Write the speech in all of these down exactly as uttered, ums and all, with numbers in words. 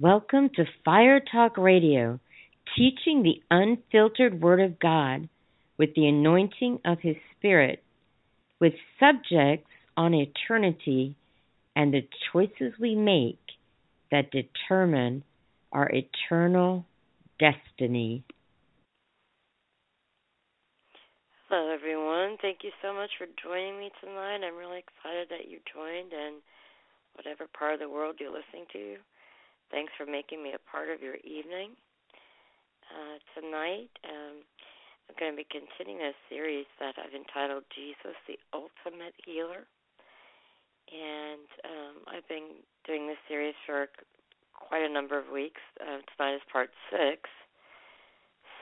Welcome to Fire Talk Radio, teaching the unfiltered Word of God with the anointing of His Spirit, with subjects on eternity and the choices we make that determine our eternal destiny. Hello, everyone. Thank you so much for joining me tonight. I'm really excited that you joined, and whatever part of the world you're listening to, thanks for making me a part of your evening. Uh, tonight, um, I'm going to be continuing a series that I've entitled Jesus, The Ultimate Healer. And um, I've been doing this series for quite a number of weeks. Uh, tonight is part six.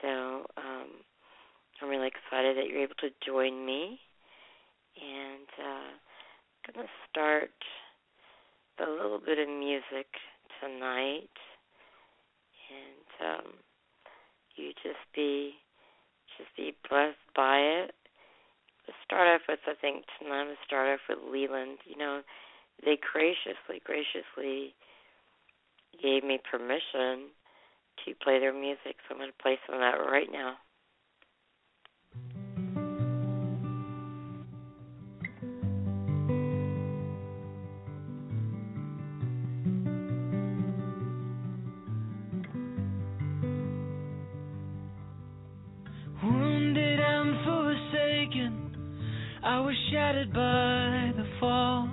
So um, I'm really excited that you're able to join me. And uh, I'm going to start with a little bit of music tonight. And Um, You just be, just be blessed by it. Let's start off with, I think, tonight I'm going to start off with Leland. You know, they graciously, graciously gave me permission to play their music, so I'm going to play some of that right now. I was shattered by the fall,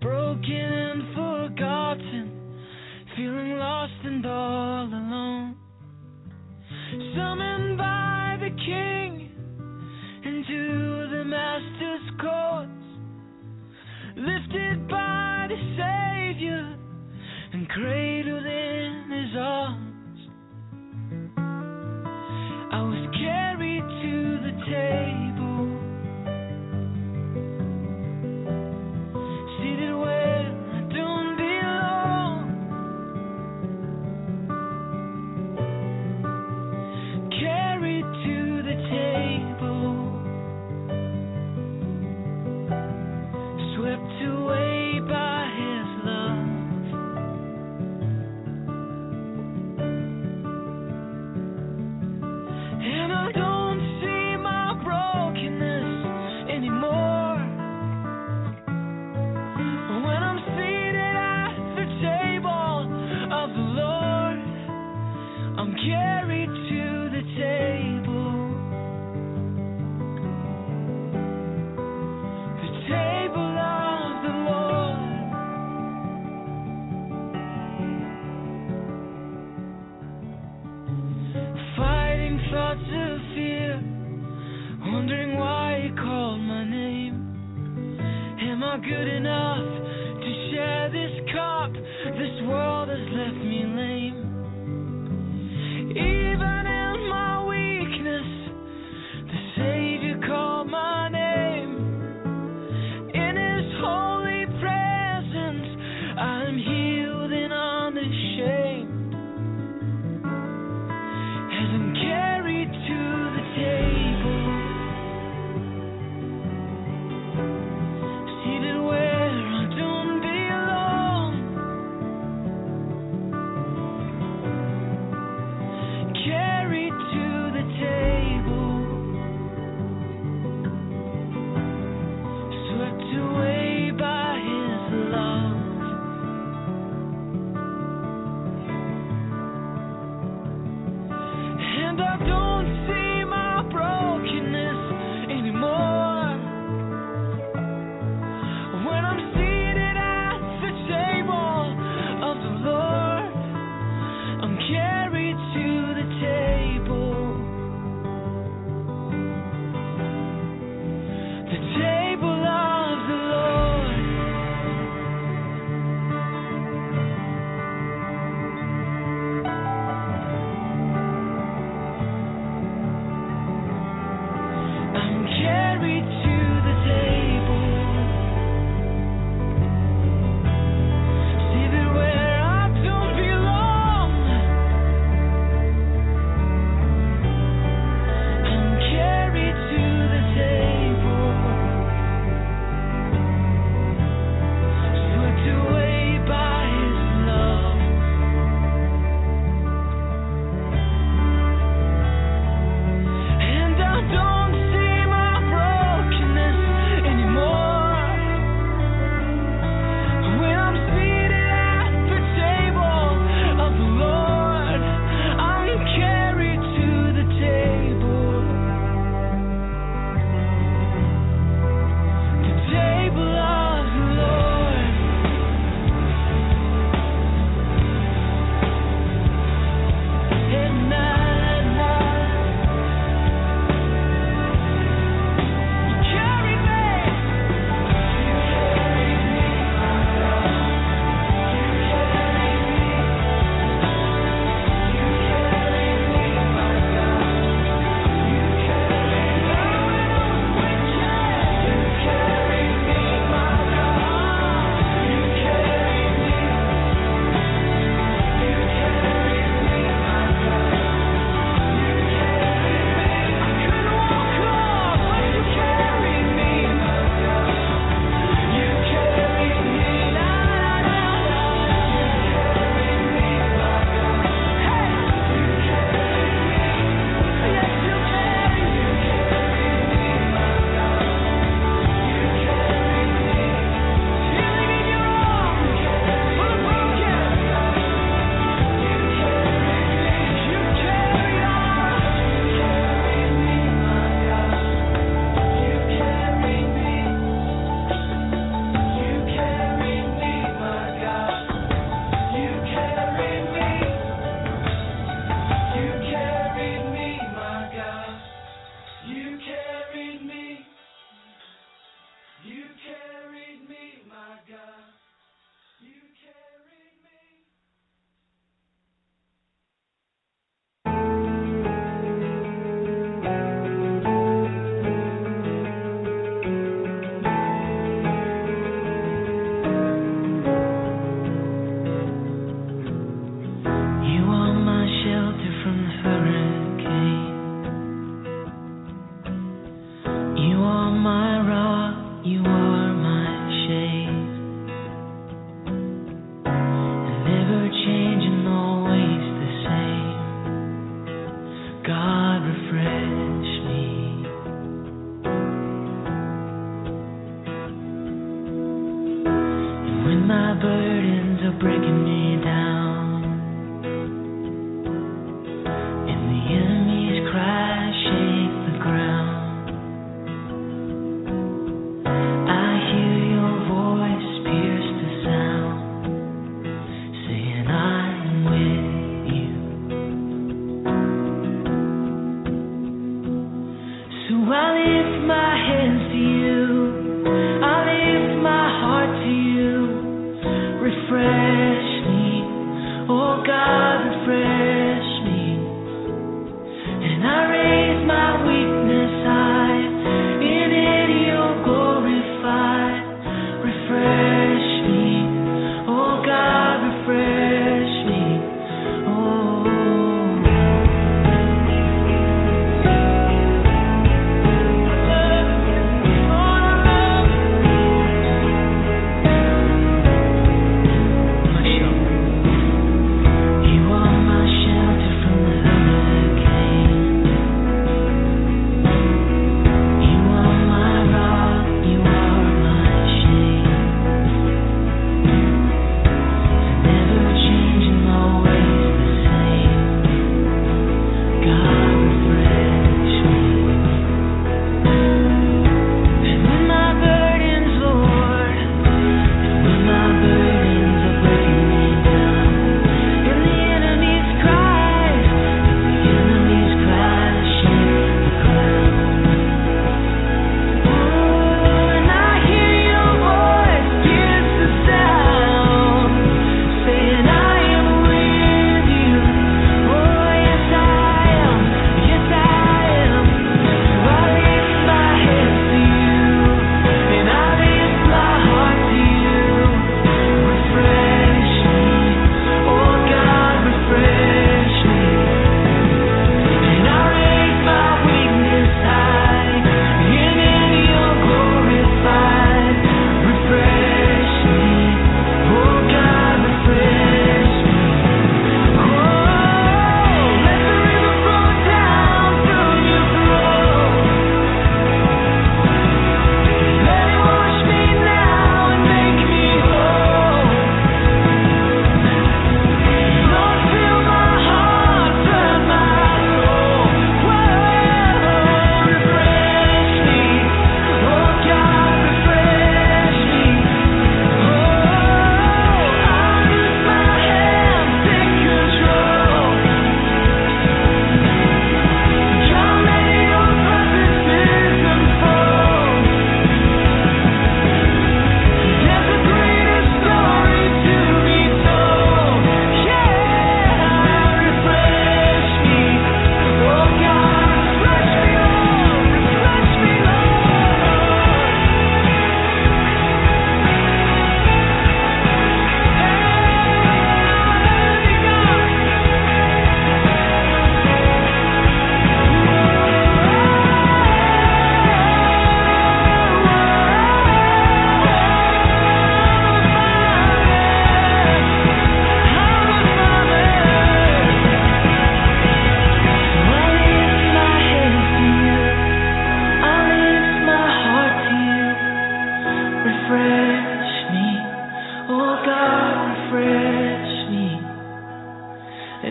broken and forgotten, feeling lost and all alone, summoned by the King into the Master's courts, lifted by the Savior and cradled in His arms. I was carried to the table,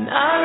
I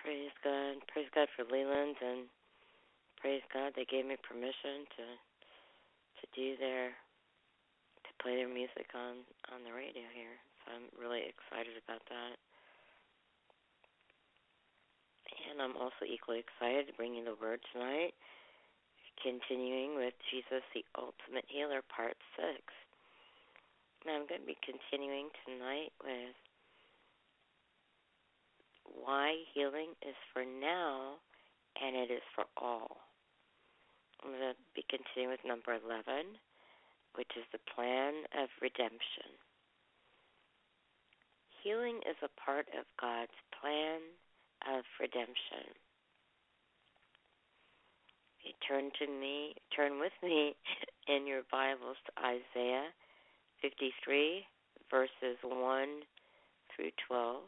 Praise God. Praise God for Leland, and praise God they gave me permission to to do their to play their music on, on the radio here. So I'm really excited about that. And I'm also equally excited to bring you the word tonight, continuing with Jesus, the Ultimate Healer, Part six. Now I'm going to be continuing tonight with why healing is for now and it is for all. I'm going to be continuing with number eleven, which is the plan of redemption. Healing is a part of God's plan of redemption. You turn to me, turn with me in your Bibles to Isaiah fifty-three, verses one through twelve.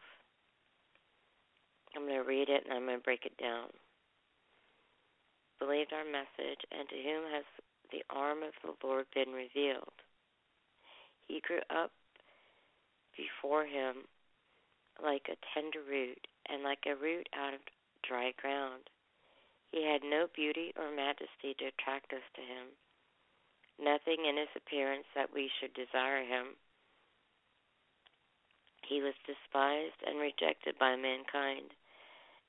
I'm going to read it and I'm going to break it down. Believed our message, and to whom has the arm of the Lord been revealed? He grew up before him like a tender root, and like a root out of dry ground. He had no beauty or majesty to attract us to him, nothing in his appearance that we should desire him. He was despised and rejected by mankind,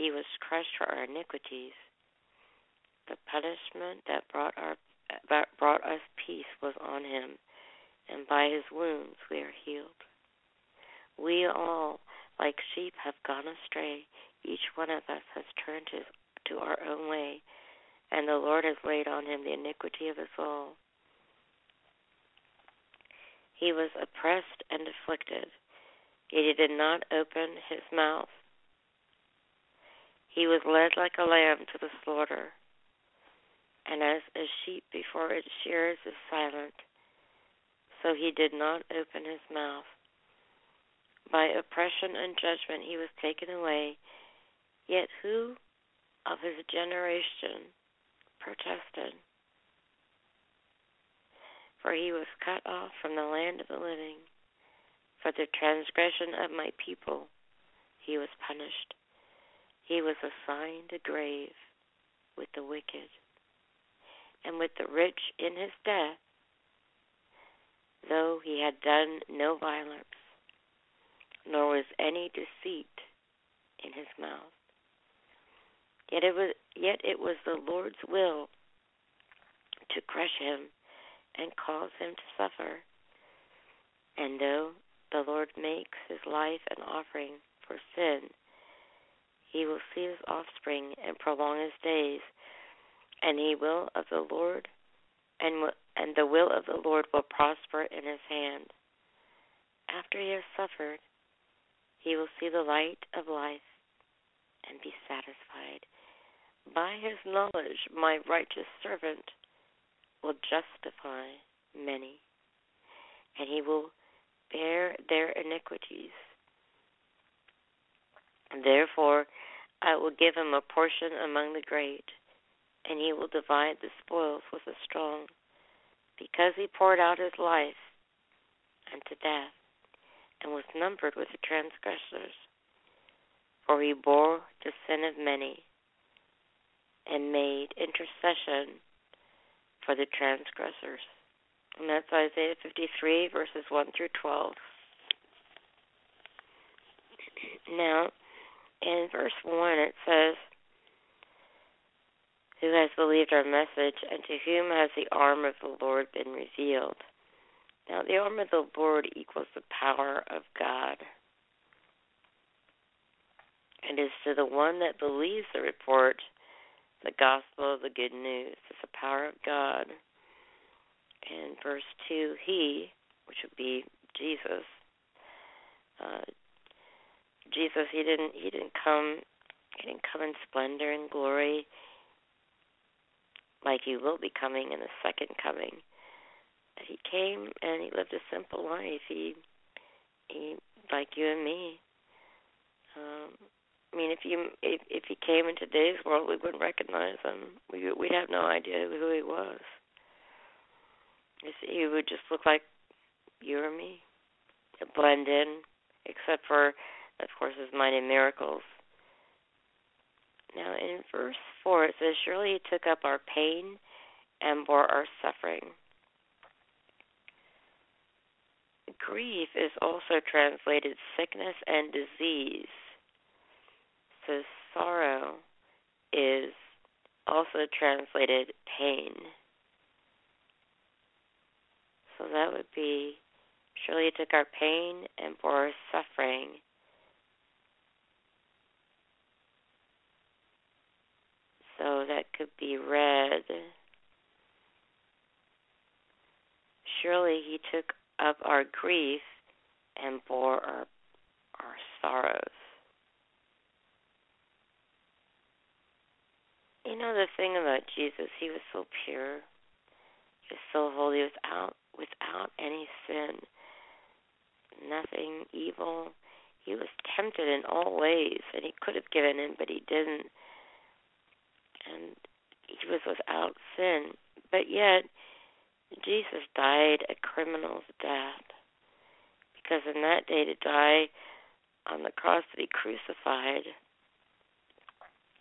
he was crushed for our iniquities. The punishment that brought our that brought us peace was on him, and by his wounds we are healed. We all, like sheep, have gone astray. Each one of us has turned his, to our own way, and the Lord has laid on him the iniquity of us all. He was oppressed and afflicted, yet he did not open his mouth. He was led like a lamb to the slaughter, and as a sheep before its shearers is silent, so he did not open his mouth. By oppression and judgment he was taken away, yet who of his generation protested? For he was cut off from the land of the living. For the transgression of my people he was punished. He was assigned a grave with the wicked, and with the rich in his death, though he had done no violence, nor was any deceit in his mouth. Yet it was, yet it was the Lord's will to crush him and cause him to suffer. And though the Lord makes his life an offering for sin, he will see his offspring and prolong his days, and he will of the Lord, and and the will of the Lord will prosper in his hand. After he has suffered, he will see the light of life and be satisfied. By his knowledge, my righteous servant will justify many, and he will bear their iniquities. Therefore, I will give him a portion among the great, and he will divide the spoils with the strong, because he poured out his life unto death, and was numbered with the transgressors. For he bore the sin of many, and made intercession for the transgressors. And that's Isaiah fifty-three, verses one through twelve. Now, in verse one it says, who has believed our message, and to whom has the arm of the Lord been revealed? Now, the arm of the Lord equals the power of God. It is to the one that believes the report, the gospel of the good news. It's the power of God. In verse two, he, which would be Jesus, uh, Jesus, he didn't he didn't come You didn't come in splendor and glory like you will be coming in the second coming. He came and he lived a simple life. He, he like you and me. Um, I mean, if you if, if he came in today's world, we wouldn't recognize him. We we'd have no idea who he was. He would just look like you or me, blend in, except for, of course, his mighty miracles. Now, in verse four, it says, "Surely he took up our pain and bore our suffering." Grief is also translated sickness and disease. So sorrow is also translated pain. So that would be, surely he took our pain and bore our suffering. So that could be read, surely he took up our grief and bore our, our sorrows. You know the thing about Jesus, he was so pure, he was so holy, without without any sin, nothing evil. He was tempted in all ways, and he could have given in, but he didn't. And he was without sin, but yet Jesus died a criminal's death, because in that day to die on the cross, to be crucified,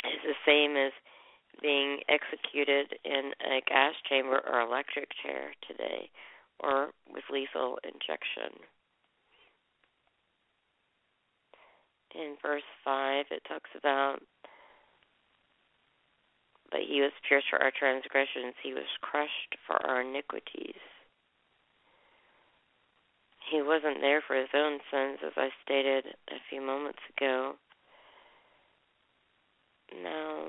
is the same as being executed in a gas chamber or electric chair today, or with lethal injection. In verse five, it talks about, but he was pierced for our transgressions, he was crushed for our iniquities. He wasn't there for his own sins, as I stated a few moments ago. Now,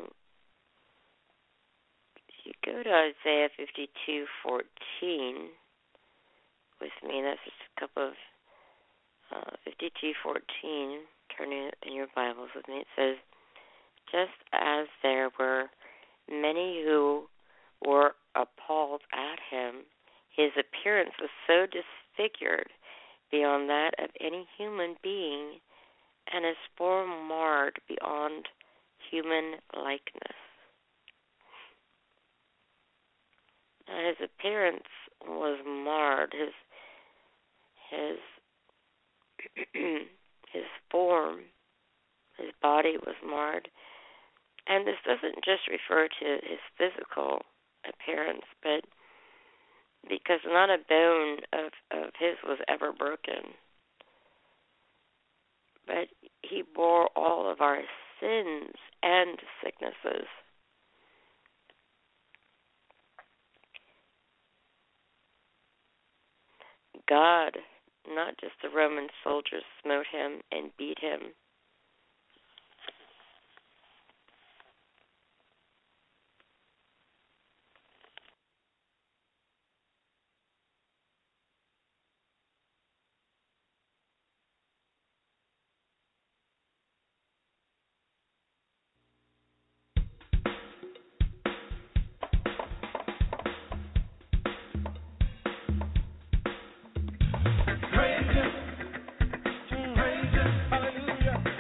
if you go to Isaiah fifty-two fourteen with me, that's just a couple of uh, fifty-two fourteen, turning in your Bibles with me, it says, "Just as there were many who were appalled at him, his appearance was so disfigured beyond that of any human being, and his form marred beyond human likeness." Now, his appearance was marred. His his his form, his body was marred. And this doesn't just refer to his physical appearance, but because not a bone of, of his was ever broken. But he bore all of our sins and sicknesses. God, not just the Roman soldiers, smote him and beat him. Praise him, praise him, hallelujah.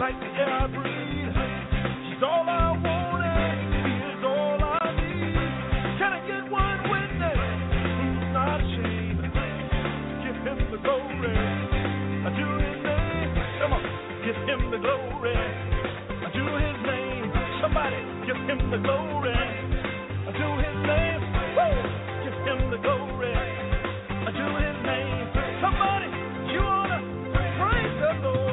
like the air I breathe. She's all I want and she is all I need. Can I get one witness who's not ashamed? Give him the glory. I do his name. Come on, give him the glory. I do his name. Somebody give him the glory. I do his name. Woo! Give him the glory. I do his name. Somebody, you ought to praise the Lord.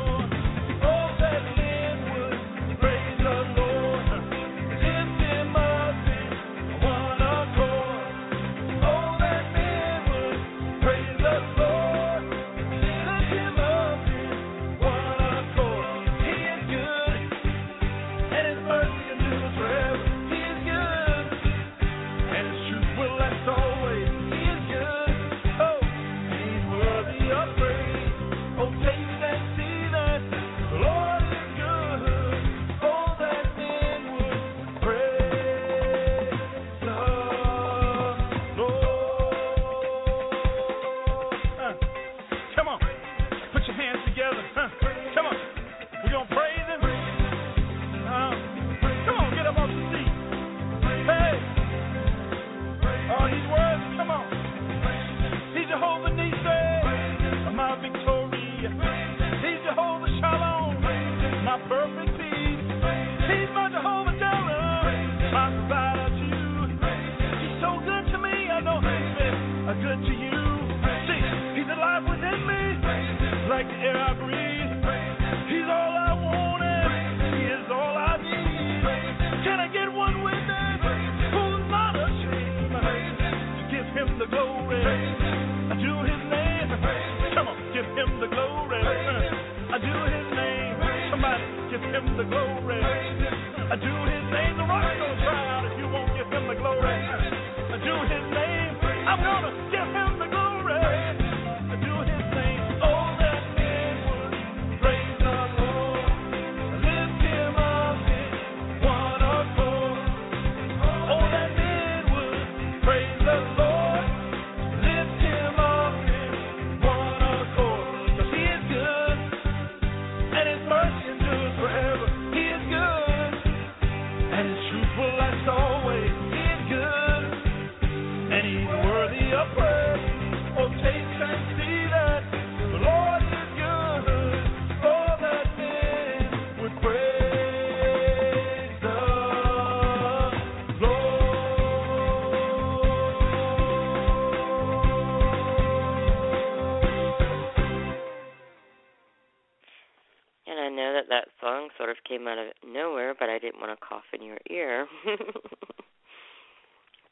Came out of nowhere, but I didn't want to cough in your ear. It's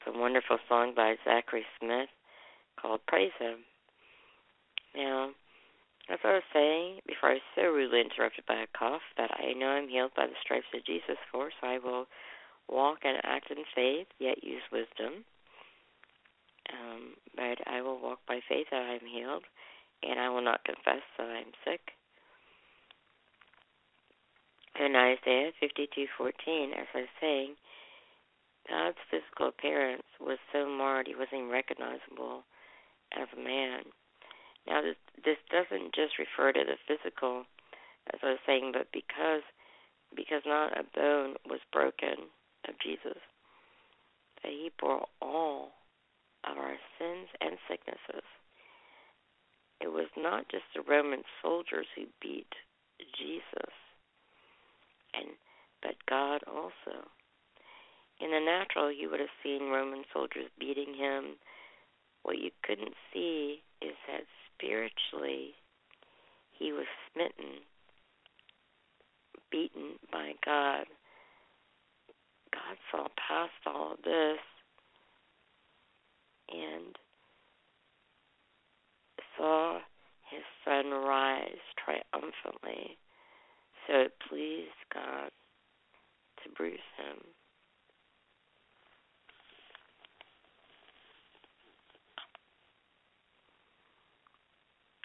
a wonderful song by Zachary Smith called Praise Him. Now, as I was saying before I was so rudely interrupted by a cough that I know I'm healed by the stripes of Jesus for, so I will walk and act in faith, yet use wisdom. Um, but I will walk by faith that I am healed, and I will not confess that I am sick. In Isaiah fifty-two fourteen, as I was saying, God's physical appearance was so marred he wasn't recognizable as a man. Now, this, this doesn't just refer to the physical, as I was saying, but because because not a bone was broken of Jesus, that he bore all of our sins and sicknesses. It was not just the Roman soldiers who beat Jesus, And, but God also. In the natural, you would have seen Roman soldiers beating him. What you couldn't see is that spiritually he was smitten, beaten by God. God saw past all of this and saw his son rise triumphantly. So it pleased God to bruise him.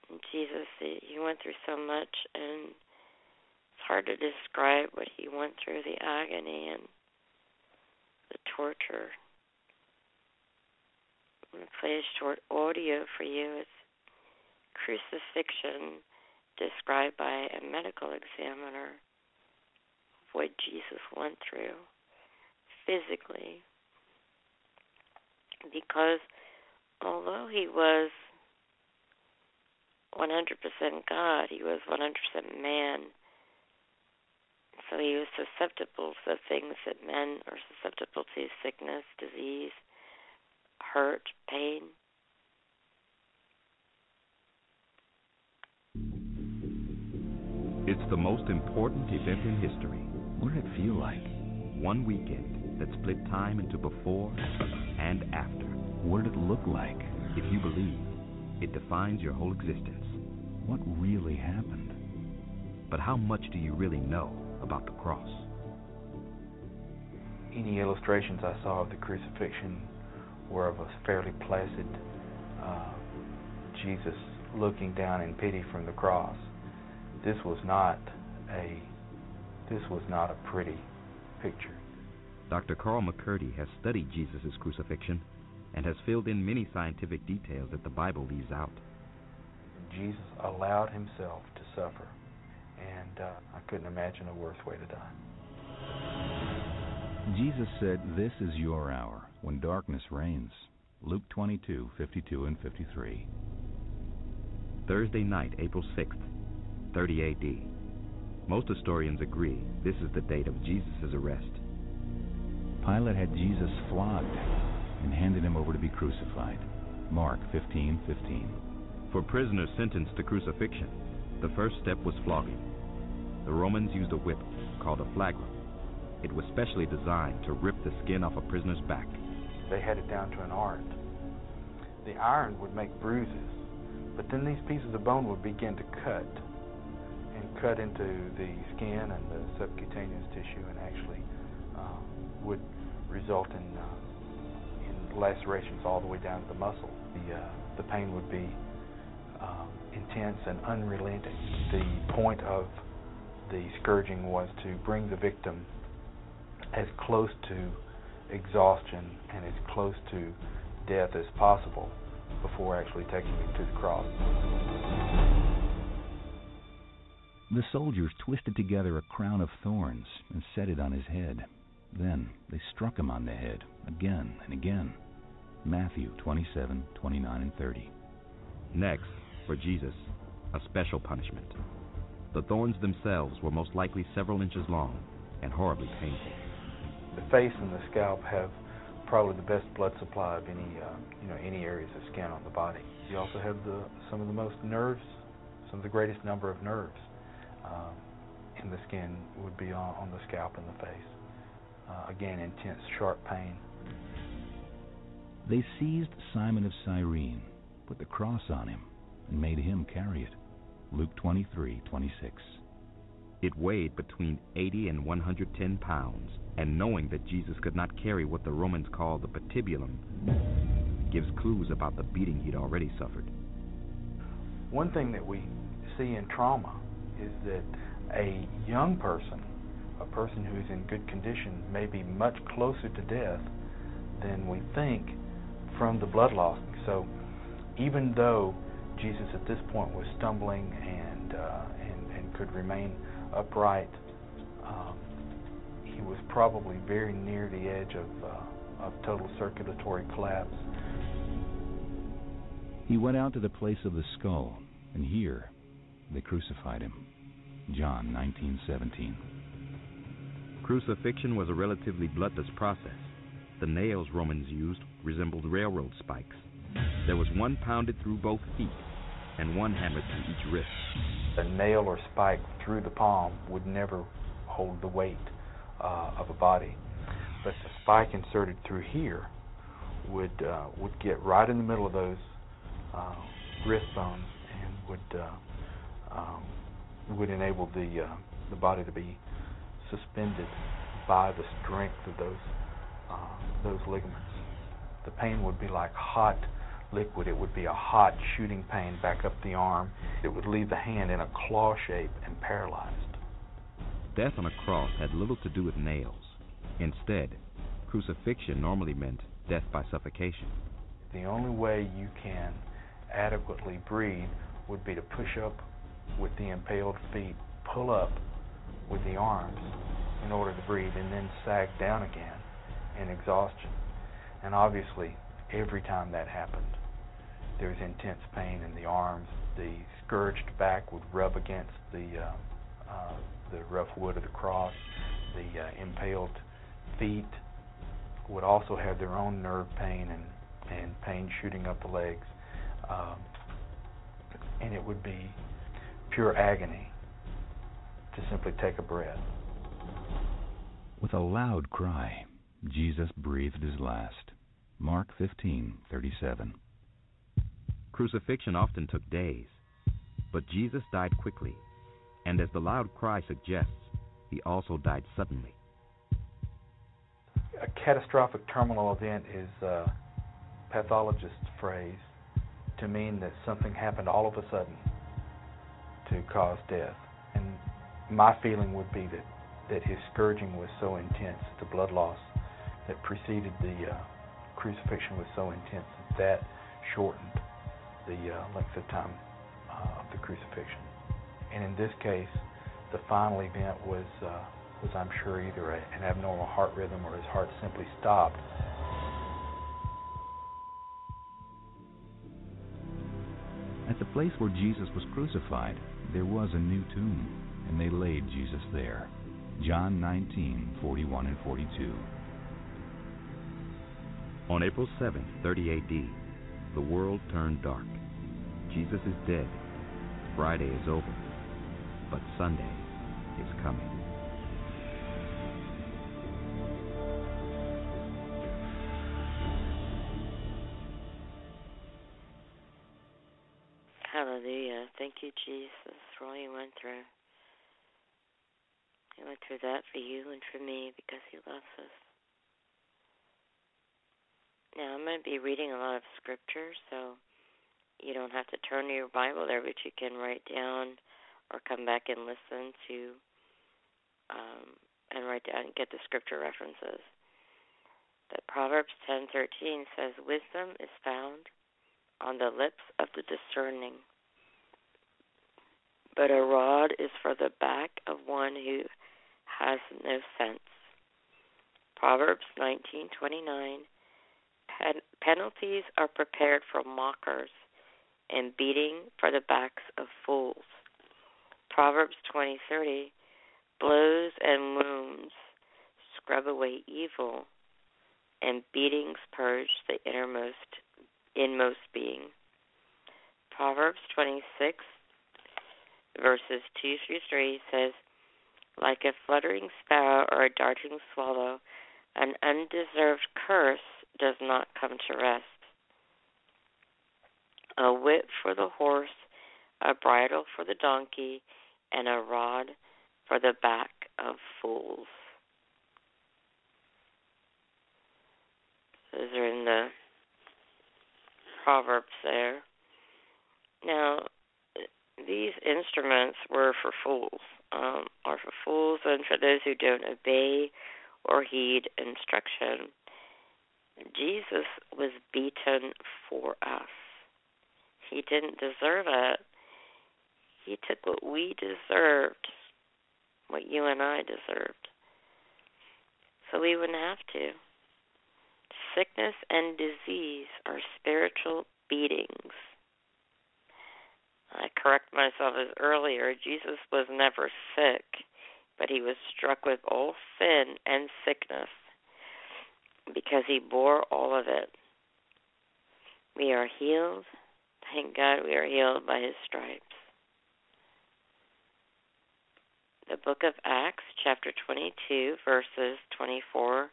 And Jesus, he went through so much, and it's hard to describe what he went through, the agony and the torture. I'm going to play a short audio for you. It's Crucifixion, described by a medical examiner what Jesus went through physically, because although he was one hundred percent God, he was one hundred percent man. So he was susceptible to things that men are susceptible to: sickness, disease, hurt, pain. It's the most important event in history. What did it feel like? One weekend that split time into before and after. What did it look like? If you believe, it defines your whole existence. What really happened? But how much do you really know about the cross? Any illustrations I saw of the crucifixion were of a fairly placid uh, Jesus looking down in pity from the cross. This was not a this was not a pretty picture. Doctor Carl McCurdy has studied Jesus' crucifixion and has filled in many scientific details that the Bible leaves out. Jesus allowed himself to suffer, and uh, I couldn't imagine a worse way to die. Jesus said, "This is your hour when darkness reigns." Luke twenty-two, fifty-two and fifty-three. Thursday night, April sixth, thirty A D Most historians agree this is the date of Jesus' arrest. Pilate had Jesus flogged and handed him over to be crucified. Mark fifteen fifteen. For prisoners sentenced to crucifixion, the first step was flogging. The Romans used a whip called a flagrum. It was specially designed to rip the skin off a prisoner's back. They had it down to an art. The iron would make bruises, but then these pieces of bone would begin to cut, and cut into the skin and the subcutaneous tissue, and actually um, would result in uh, lacerations all the way down to the muscle. The, uh, the pain would be um, intense and unrelenting. The point of the scourging was to bring the victim as close to exhaustion and as close to death as possible before actually taking him to the cross. The soldiers twisted together a crown of thorns and set it on his head. Then they struck him on the head again and again. Matthew twenty-seven, twenty-nine, and thirty. Next, for Jesus, a special punishment. The thorns themselves were most likely several inches long and horribly painful. The face and the scalp have probably the best blood supply of any, uh, you know, any areas of skin on the body. You also have the, some of the most nerves, some of the greatest number of nerves um, in the skin would be on, on the scalp and the face. Uh, again, intense, sharp pain. They seized Simon of Cyrene, put the cross on him, and made him carry it. Luke twenty-three twenty-six. It weighed between eighty and one hundred ten pounds, and knowing that Jesus could not carry what the Romans called the patibulum gives clues about the beating he'd already suffered. One thing that we see in trauma is that a young person, a person who's in good condition, may be much closer to death than we think from the blood loss. So even though Jesus at this point was stumbling and uh, and, and could remain upright, um, he was probably very near the edge of, uh, of total circulatory collapse. He went out to the place of the skull, and here they crucified him. John nineteen seventeen. Crucifixion was a relatively bloodless process. The nails Romans used resembled railroad spikes. There was one pounded through both feet and one hammered through each wrist. A nail or spike through the palm would never hold the weight uh, of a body, but the spike inserted through here would uh, would get right in the middle of those uh, wrist bones and would uh, um, would enable the uh, the body to be suspended by the strength of those uh, those ligaments. The pain would be like hot liquid. It would be a hot shooting pain back up the arm. It would leave the hand in a claw shape and paralyzed. Death on a cross had little to do with nails. Instead, crucifixion normally meant death by suffocation. The only way you can adequately breathe would be to push up with the impaled feet, pull up with the arms, in order to breathe, and then sag down again in exhaustion. And obviously, every time that happened, there was intense pain in the arms. The scourged back would rub against the uh, uh, the rough wood of the cross. The uh, impaled feet would also have their own nerve pain and, and pain shooting up the legs. Um, and it would be pure agony to simply take a breath. With a loud cry, Jesus breathed his last. Mark fifteen thirty-seven. Crucifixion often took days, but Jesus died quickly, and as the loud cry suggests, he also died suddenly. A catastrophic terminal event is a pathologist's phrase to mean that something happened all of a sudden to cause death. And my feeling would be that, that his scourging was so intense, the blood loss that preceded the uh, crucifixion was so intense that that shortened the uh, length of time uh, of the crucifixion. And in this case, the final event was, uh, was I'm sure, either a, an abnormal heart rhythm or his heart simply stopped. At the place where Jesus was crucified, there was a new tomb, and they laid Jesus there. John nineteen forty-one and forty-two. On April seventh, thirty A D, the world turned dark. Jesus is dead. Friday is over, but Sunday is coming. Hallelujah. Thank you, Jesus, for all you went through. He went through that for you and for me because he loves us. Now, I'm going to be reading a lot of scripture, so you don't have to turn to your Bible there, but you can write down or come back and listen to um, and write down and get the scripture references. But Proverbs ten thirteen says, "Wisdom is found on the lips of the discerning, but a rod is for the back of one who has no sense." Proverbs nineteen twenty-nine, Pen- penalties are prepared for mockers and beating for the backs of fools. Proverbs twenty thirty, blows and wounds scrub away evil, and beatings purge the innermost inmost being. Proverbs twenty-six, verses two through three says, "Like a fluttering sparrow or a darting swallow, an undeserved curse does not come to rest. A whip for the horse, a bridle for the donkey, and a rod for the back of fools." Those are in the Proverbs there. Now, these instruments were for fools, um, are for fools and for those who don't obey or heed instruction. Jesus was beaten for us. He didn't deserve it. He took what we deserved, what you and I deserved, so we wouldn't have to. Sickness and disease are spiritual beatings. I correct myself as earlier, Jesus was never sick, but he was struck with all sin and sickness because he bore all of it. We are healed. Thank God we are healed by his stripes. The book of Acts, chapter twenty-two, verses twenty-four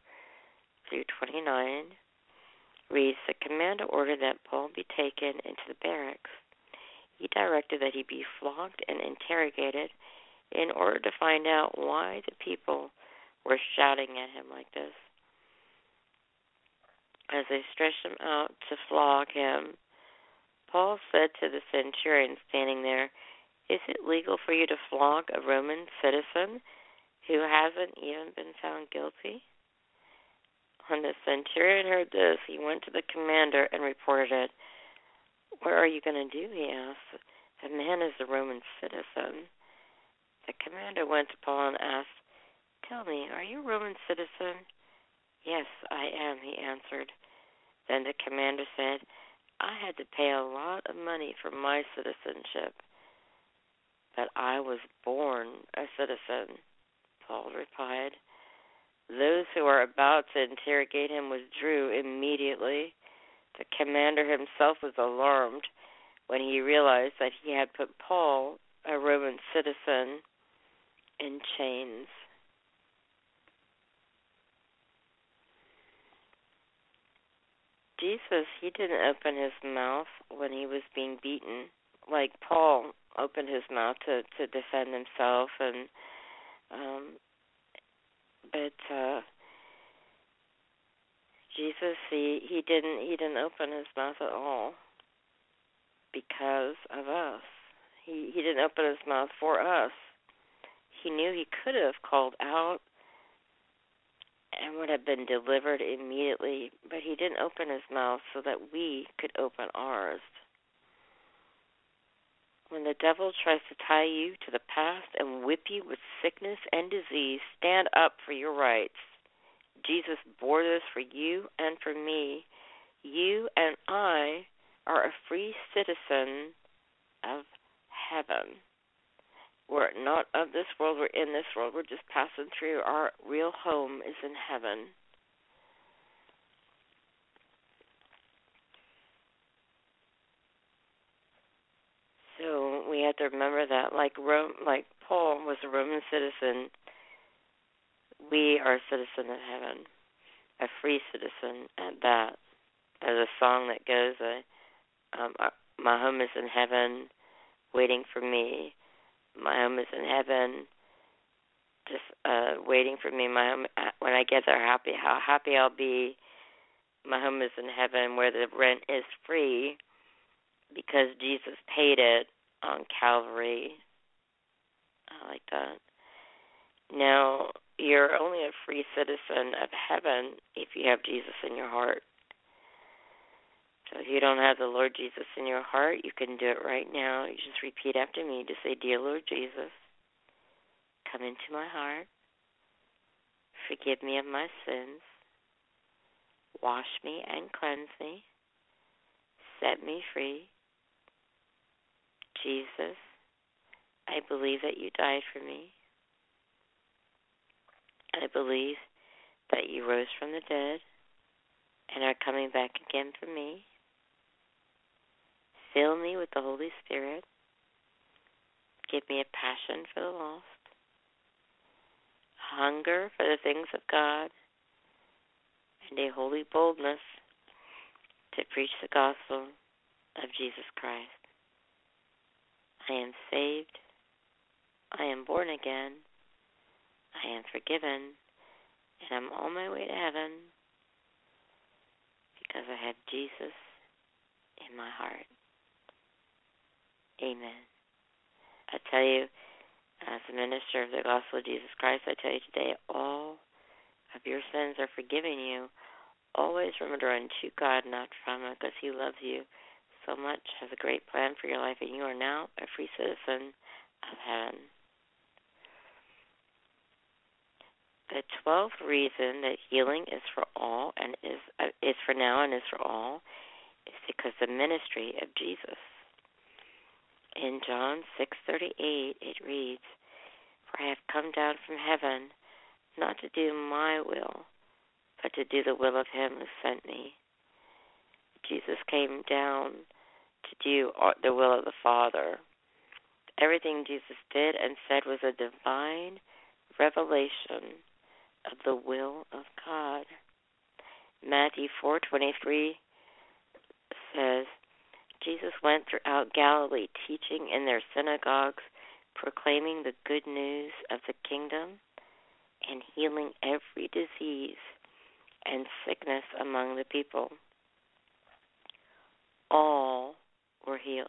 through twenty-nine, reads, "The commander ordered that Paul be taken into the barracks. He directed that he be flogged and interrogated in order to find out why the people were shouting at him like this. As they stretched him out to flog him, Paul said to the centurion standing there, 'Is it legal for you to flog a Roman citizen who hasn't even been found guilty?' When the centurion heard this, he went to the commander and reported it. 'What are you going to do?' he asked. 'The man is a Roman citizen.' The commander went to Paul and asked, Tell me, are you a Roman citizen? Yes, I am, he answered. Then the commander said, I had to pay a lot of money for my citizenship, but I was born a citizen. Paul replied. Those who were about to interrogate him withdrew immediately. The commander himself was alarmed when he realized that he had put Paul, a Roman citizen, in chains. Jesus, he didn't open his mouth when he was being beaten, like Paul opened his mouth to, to defend himself. And um, but uh, Jesus, he, he didn't he didn't open his mouth at all because of us. He he didn't open his mouth for us. He knew he could have called out and would have been delivered immediately, but he didn't open his mouth so that we could open ours. When the devil tries to tie you to the past and whip you with sickness and disease, stand up for your rights. Jesus bore this for you and for me. You and I are a free citizen of heaven. We're not of this world, we're in this world, we're just passing through. Our real home is in heaven. So we have to remember that, like Rome, like Paul was a Roman citizen, we are a citizen of heaven, a free citizen at that. There's a song that goes, uh, um, my home is in heaven, waiting for me. My home is in heaven, just uh, waiting for me. My home, when I get there, happy, how happy I'll be. My home is in heaven, where the rent is free, because Jesus paid it on Calvary. I like that. Now, you're only a free citizen of heaven if you have Jesus in your heart. So if you don't have the Lord Jesus in your heart, you can do it right now. You just repeat after me. Just say, Dear Lord Jesus, come into my heart. Forgive me of my sins. Wash me and cleanse me. Set me free. Jesus, I believe that you died for me. I believe that you rose from the dead and are coming back again for me. Fill me with the Holy Spirit. Give me a passion for the lost, hunger for the things of God, and a holy boldness to preach the gospel of Jesus Christ. I am saved. I am born again. I am forgiven. And I'm on my way to heaven because I have Jesus in my heart. Amen. I tell you, as a minister of the gospel of Jesus Christ, I tell you today, all of your sins are forgiven you. Always remember to run to God, not from Him, because He loves you so much, has a great plan for your life, and you are now a free citizen of heaven. The twelfth reason that healing is for all and is uh, is for now and is for all is because the ministry of Jesus. In John six thirty-eight, it reads, For I have come down from heaven not to do my will, but to do the will of Him who sent me. Jesus came down to do the will of the Father. Everything Jesus did and said was a divine revelation of the will of God. Matthew four twenty-three says, Jesus went throughout Galilee, teaching in their synagogues, proclaiming the good news of the kingdom, and healing every disease and sickness among the people. All were healed.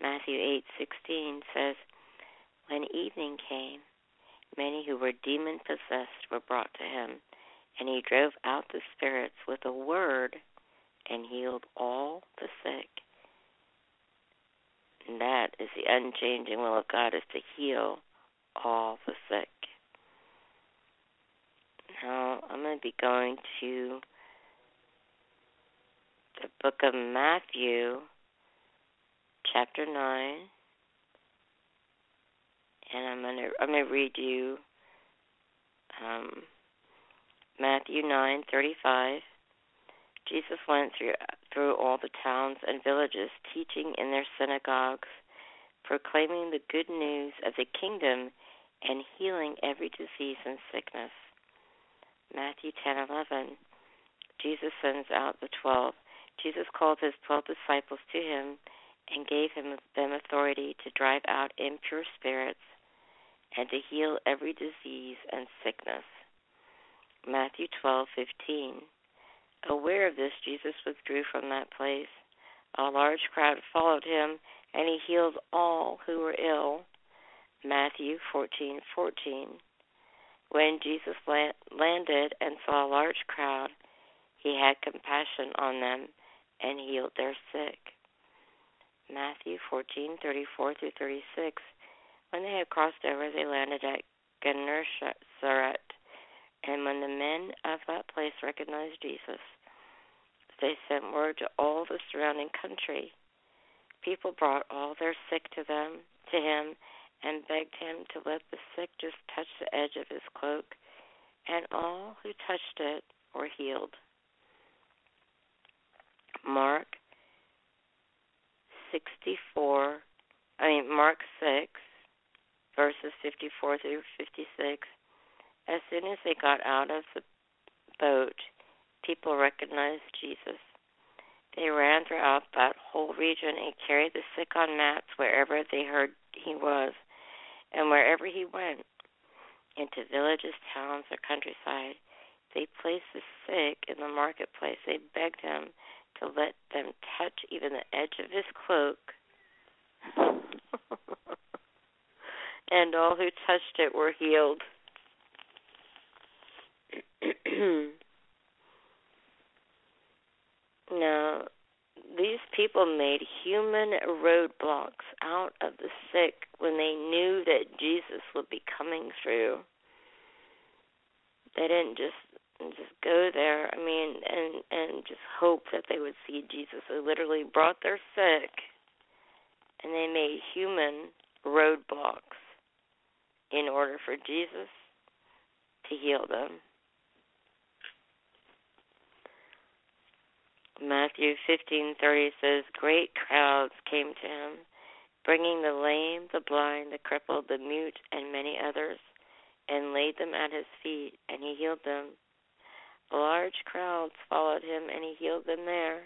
Matthew eight sixteen says, When evening came, many who were demon-possessed were brought to him, and he drove out the spirits with a word and healed all the sick. And that is the unchanging will of God, is to heal all the sick. So I'm going to be going to the book of Matthew, chapter nine, and I'm going to I'm going to read you um, Matthew nine thirty-five. Jesus went through through all the towns and villages, teaching in their synagogues, proclaiming the good news of the kingdom, and healing every disease and sickness. Matthew ten eleven. Jesus sends out the twelve. Jesus called his twelve disciples to him and gave him them authority to drive out impure spirits and to heal every disease and sickness. Matthew twelve fifteen. Aware of this, Jesus withdrew from that place. A large crowd followed him, and he healed all who were ill. Matthew fourteen fourteen. When Jesus landed and saw a large crowd, he had compassion on them and healed their sick. Matthew fourteen thirty-four through thirty-six. When they had crossed over, they landed at Gennesaret. And when the men of that place recognized Jesus, they sent word to all the surrounding country. People brought all their sick to them, to him, and begged him to let the sick just touch the edge of his cloak, and all who touched it were healed. Mark sixty-four, I mean Mark six, verses fifty-four through fifty-six. As soon as they got out of the boat, people recognized Jesus. They ran throughout that whole region and carried the sick on mats wherever they heard he was, and wherever he went, into villages, towns, or countryside. They placed the sick in the marketplace. They begged him to let them touch even the edge of his cloak, and all who touched it were healed. Now, these people made human roadblocks out of the sick when they knew that Jesus would be coming through. They didn't just just go there, I mean, and, and just hope that they would see Jesus. They literally brought their sick, and they made human roadblocks in order for Jesus to heal them. Matthew fifteen thirty says, great crowds came to him, bringing the lame, the blind, the crippled, the mute, and many others, and laid them at his feet, and he healed them. Large crowds followed him, and he healed them there.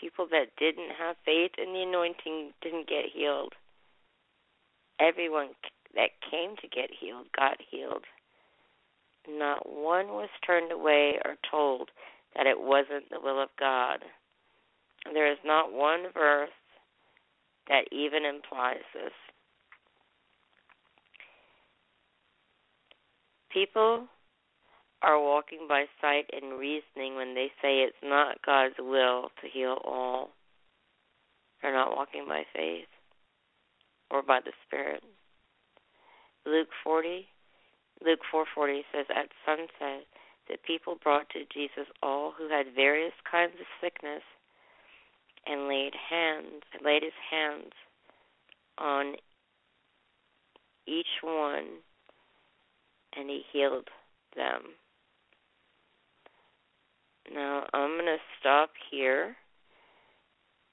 People that didn't have faith in the anointing didn't get healed. Everyone that came to get healed got healed. Not one was turned away or told that it wasn't the will of God. There is not one verse that even implies this. People are walking by sight and reasoning when they say it's not God's will to heal all. They're not walking by faith or by the Spirit. Luke forty, Luke four forty says, at sunset, the people brought to Jesus all who had various kinds of sickness, and laid hands, laid his hands on each one, and he healed them. Now I'm going to stop here,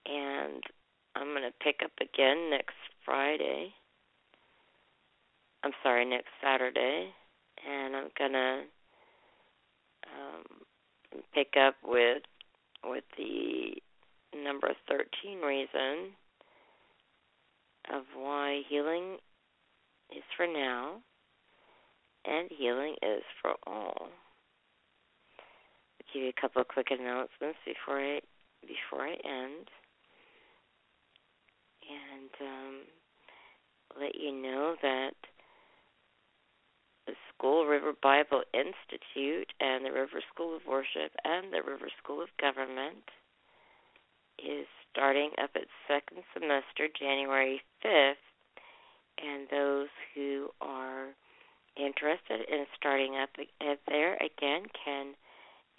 and I'm going to pick up again next Friday. I'm sorry, next Saturday, and I'm going to Um, pick up with with the number thirteen reason of why healing is for now and healing is for all. I'll give you a couple of quick announcements before I before I end, and um, let you know that the School River Bible Institute and the River School of Worship and the River School of Government is starting up its second semester January fifth, and those who are interested interested in starting up there, again, can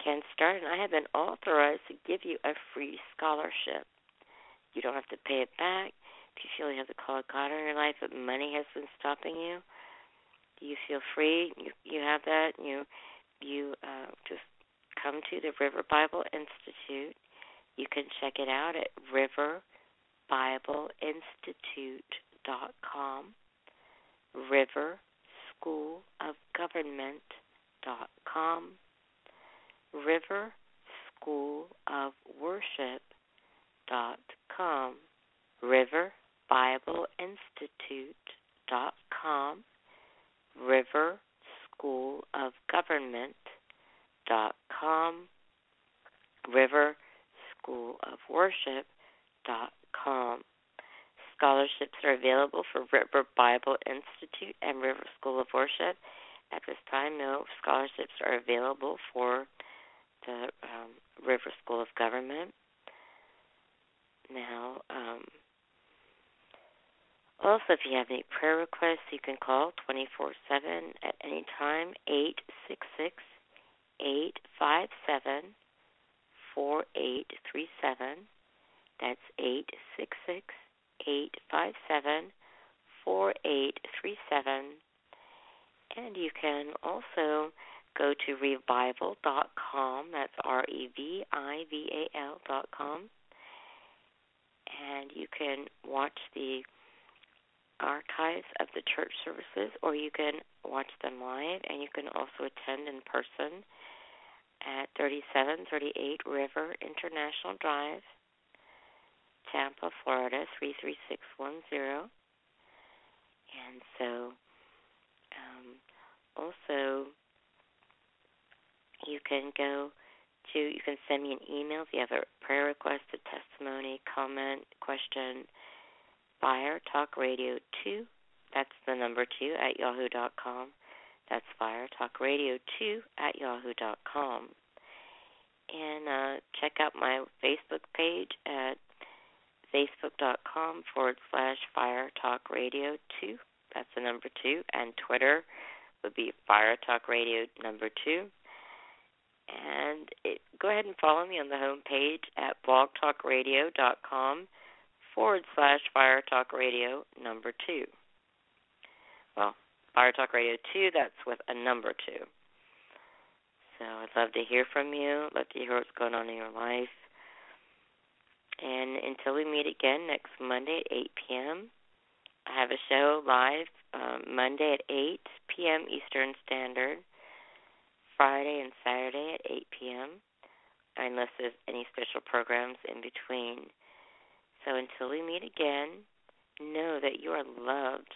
can start. And I have been authorized to give you a free scholarship. You don't have to pay it back. If you feel you have the call of God in your life, but money has been stopping you, you feel free. You, you have that. You you uh, just come to the River Bible Institute. You can check it out at river bible institute dot com, River School of Government dot com, River School of Worship dot com, River Bible Institute dot com, River School of Government dot com, River School of Worship dot com. Scholarships are available for River Bible Institute and River School of Worship. At this time, no scholarships are available for the um, River School of Government. Now, um, also, if you have any prayer requests, you can call twenty-four seven at any time, eight six six, eight five seven, four eight three seven. That's eight six six, eight five seven, four eight three seven. And you can also go to revival dot com. That's R E V I V A L dot com. And you can watch the archives of the church services, or you can watch them live, and you can also attend in person at thirty-seven thirty-eight River International Drive, Tampa, Florida, three three six one zero. And so, um, also, you can go to, you can send me an email if you have a prayer request, a testimony, comment, question, fire talk radio two, that's the number two, at yahoo dot com. That's fire talk radio two at yahoo dot com. And uh, check out my Facebook page at facebook dot com forward slash fire talk radio two. That's the number two. And Twitter would be fire talk radio number two. And it, go ahead and follow me on the homepage at blog talk radio dot com forward slash fire talk radio number two. Well, Fire Talk Radio two, that's with a number two. So I'd love to hear from you. I'd love to hear what's going on in your life. And until we meet again next Monday at eight p.m., I have a show live um, Monday at eight p.m. Eastern Standard, Friday and Saturday at eight p.m., unless there's any special programs in between. So until we meet again, know that you are loved.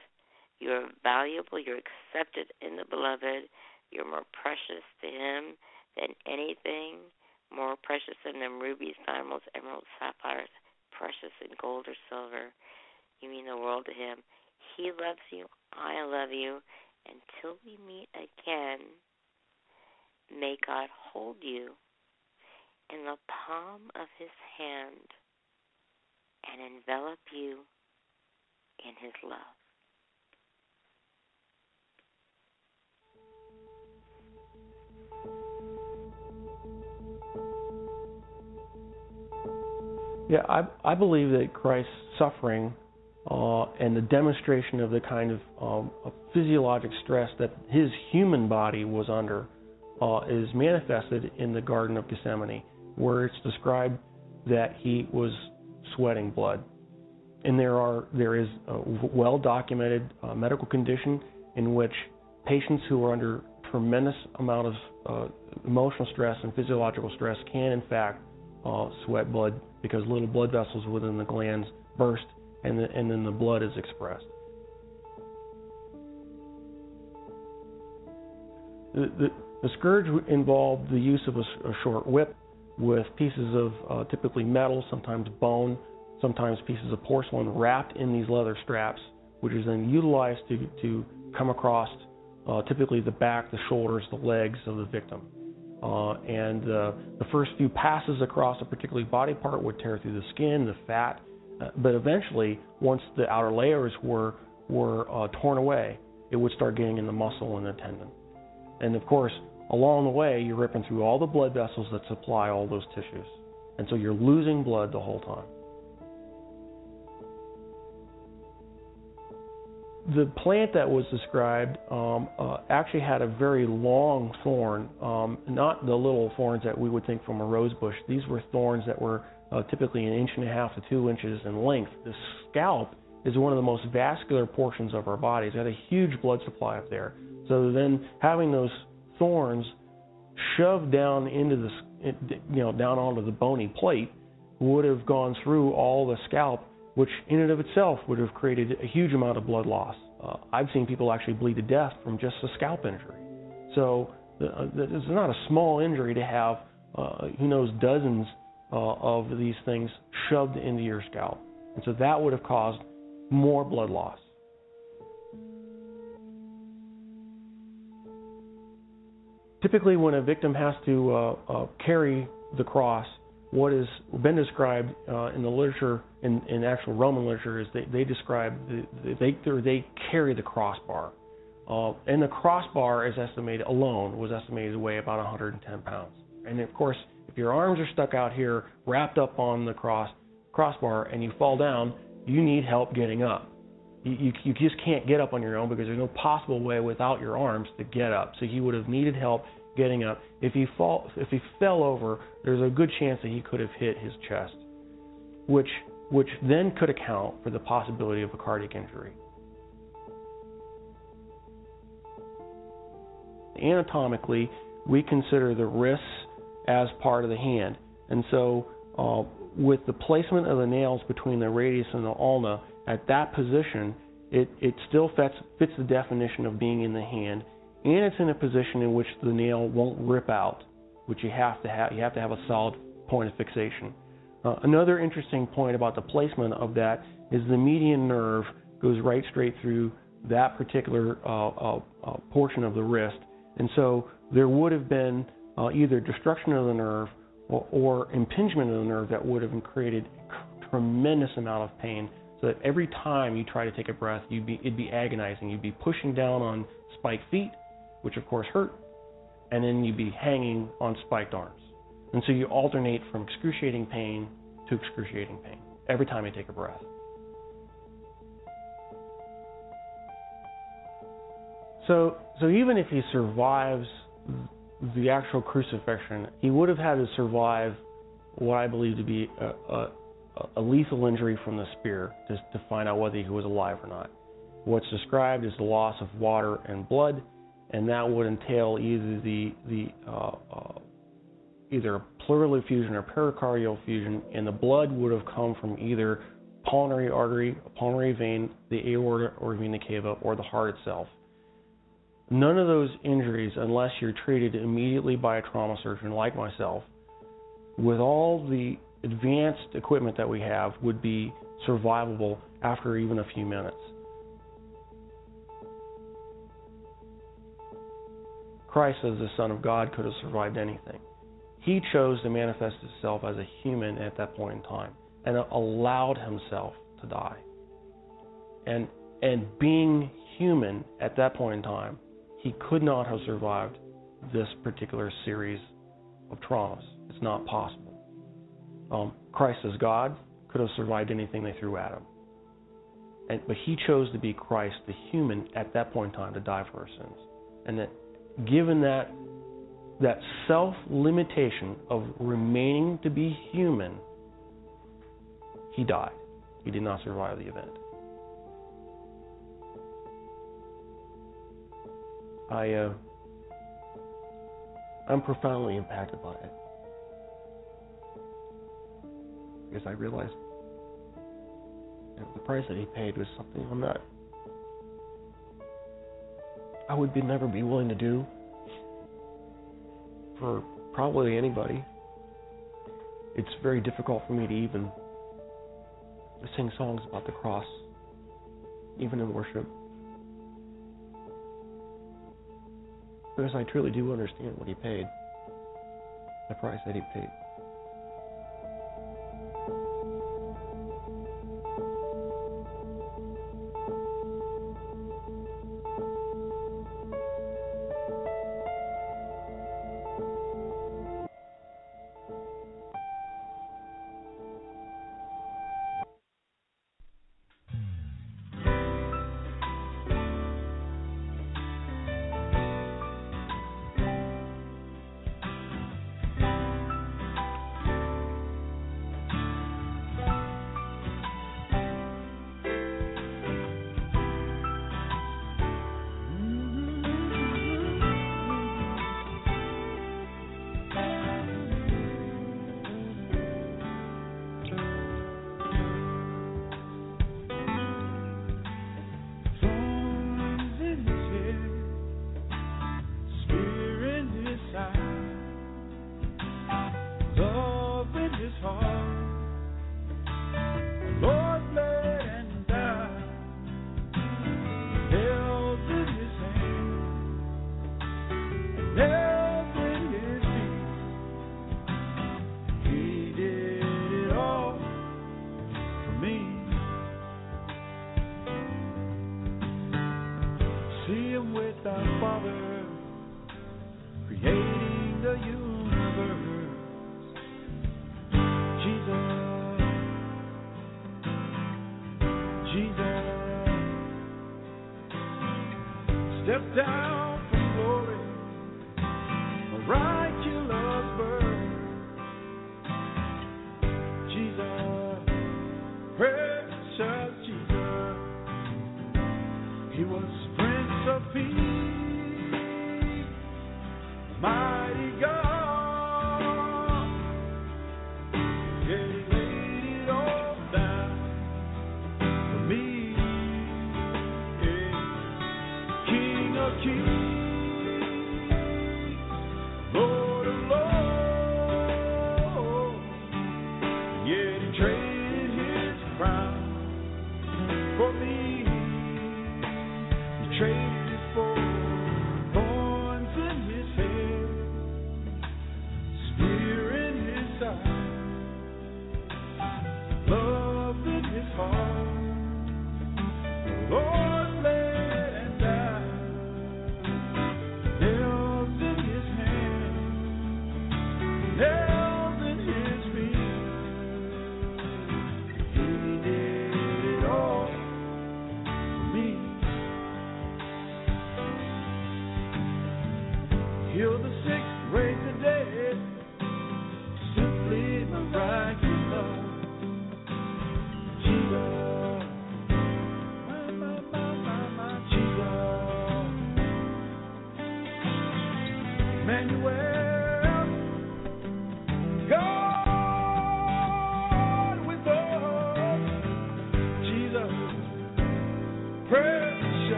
You are valuable. You're accepted in the Beloved. You're more precious to Him than anything, more precious than them rubies, diamonds, emeralds, sapphires, precious in gold or silver. You mean the world to Him. He loves you. I love you. Until we meet again, may God hold you in the palm of His hand and envelop you in His love. Yeah, I, I believe that Christ's suffering uh, and the demonstration of the kind of, um, of physiologic stress that His human body was under uh, is manifested in the Garden of Gethsemane, where it's described that He was sweating blood. And there are there is a well-documented uh, medical condition in which patients who are under tremendous amount of uh, emotional stress and physiological stress can, in fact, uh, sweat blood, because little blood vessels within the glands burst, and, the, and then the blood is expressed. The, the, the scourge involved the use of a, a short whip with pieces of uh, typically metal, sometimes bone, sometimes pieces of porcelain wrapped in these leather straps, which is then utilized to, to come across uh, typically the back, the shoulders, the legs of the victim. Uh, and uh, the first few passes across a particular body part would tear through the skin, the fat, uh, but eventually, once the outer layers were were uh, torn away, it would start getting in the muscle and the tendon. And of course, along the way, you're ripping through all the blood vessels that supply all those tissues. And so you're losing blood the whole time. The plant that was described um, uh, actually had a very long thorn, um, not the little thorns that we would think from a rose bush. These were thorns that were uh, typically an inch and a half to two inches in length. The scalp is one of the most vascular portions of our body. It's got a huge blood supply up there. So then having those thorns shoved down into the, you know, down onto the bony plate would have gone through all the scalp, which in and of itself would have created a huge amount of blood loss. Uh, I've seen people actually bleed to death from just a scalp injury. So uh, it's not a small injury to have, uh, who knows, dozens uh, of these things shoved into your scalp. And so that would have caused more blood loss. Typically when a victim has to uh, uh, carry the cross, what has been described uh, in the literature, in, in actual Roman literature, is they, they describe, the, they, they carry the crossbar. Uh, and the crossbar is estimated, alone, was estimated to weigh about one hundred ten pounds. And of course, if your arms are stuck out here, wrapped up on the cross crossbar, and you fall down, you need help getting up. You, you, you just can't get up on your own because there's no possible way without your arms to get up. So he would have needed help getting up. If he fall, if he fell over, there's a good chance that he could have hit his chest, which which then could account for the possibility of a cardiac injury. Anatomically, we consider the wrists as part of the hand, and so uh, with the placement of the nails between the radius and the ulna at that position, it, it still fits, fits the definition of being in the hand. And it's in a position in which the nail won't rip out, which you have to have. You have to have a solid point of fixation. Uh, another interesting point about the placement of that is the median nerve goes right straight through that particular uh, uh, uh, portion of the wrist, and so there would have been uh, either destruction of the nerve or, or impingement of the nerve that would have created a tremendous amount of pain. So that every time you try to take a breath, you'd be it'd be agonizing. You'd be pushing down on spiked feet, which of course hurt, and then you'd be hanging on spiked arms. And so you alternate from excruciating pain to excruciating pain every time you take a breath. So, so even if he survives the actual crucifixion, he would have had to survive what I believe to be a, a, a lethal injury from the spear just to find out whether he was alive or not. What's described is the loss of water and blood, and that would entail either the the uh, uh, either pleural effusion or pericardial effusion, and the blood would have come from either pulmonary artery, pulmonary vein, the aorta or vena cava, or the heart itself. None of those injuries, unless you're treated immediately by a trauma surgeon like myself, with all the advanced equipment that we have, would be survivable after even a few minutes. Christ, as the Son of God, could have survived anything. He chose to manifest himself as a human at that point in time and allowed himself to die. And, and being human at that point in time, he could not have survived this particular series of traumas. It's not possible. Um, Christ as God could have survived anything they threw at him. And, but he chose to be Christ, the human, at that point in time to die for our sins. And that given that that self-limitation of remaining to be human, he died. He did not survive the event. I, uh, I'm profoundly impacted by it, because I realized the price that he paid was something I'm not, I would be, never be willing to do for probably anybody. It's very difficult for me to even sing songs about the cross, even in worship, because I truly do understand what he paid, the price that he paid.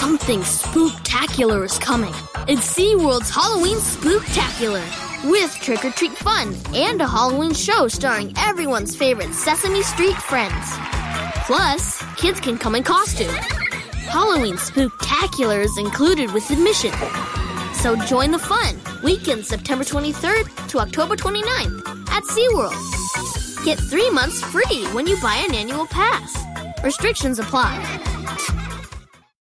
Something spooktacular is coming. It's SeaWorld's Halloween Spooktacular with trick-or-treat fun and a Halloween show starring everyone's favorite Sesame Street friends. Plus, kids can come in costume. Halloween Spooktacular is included with admission. So join the fun. Weekend September twenty-third to October twenty-ninth at SeaWorld. Get three months free when you buy an annual pass. Restrictions apply.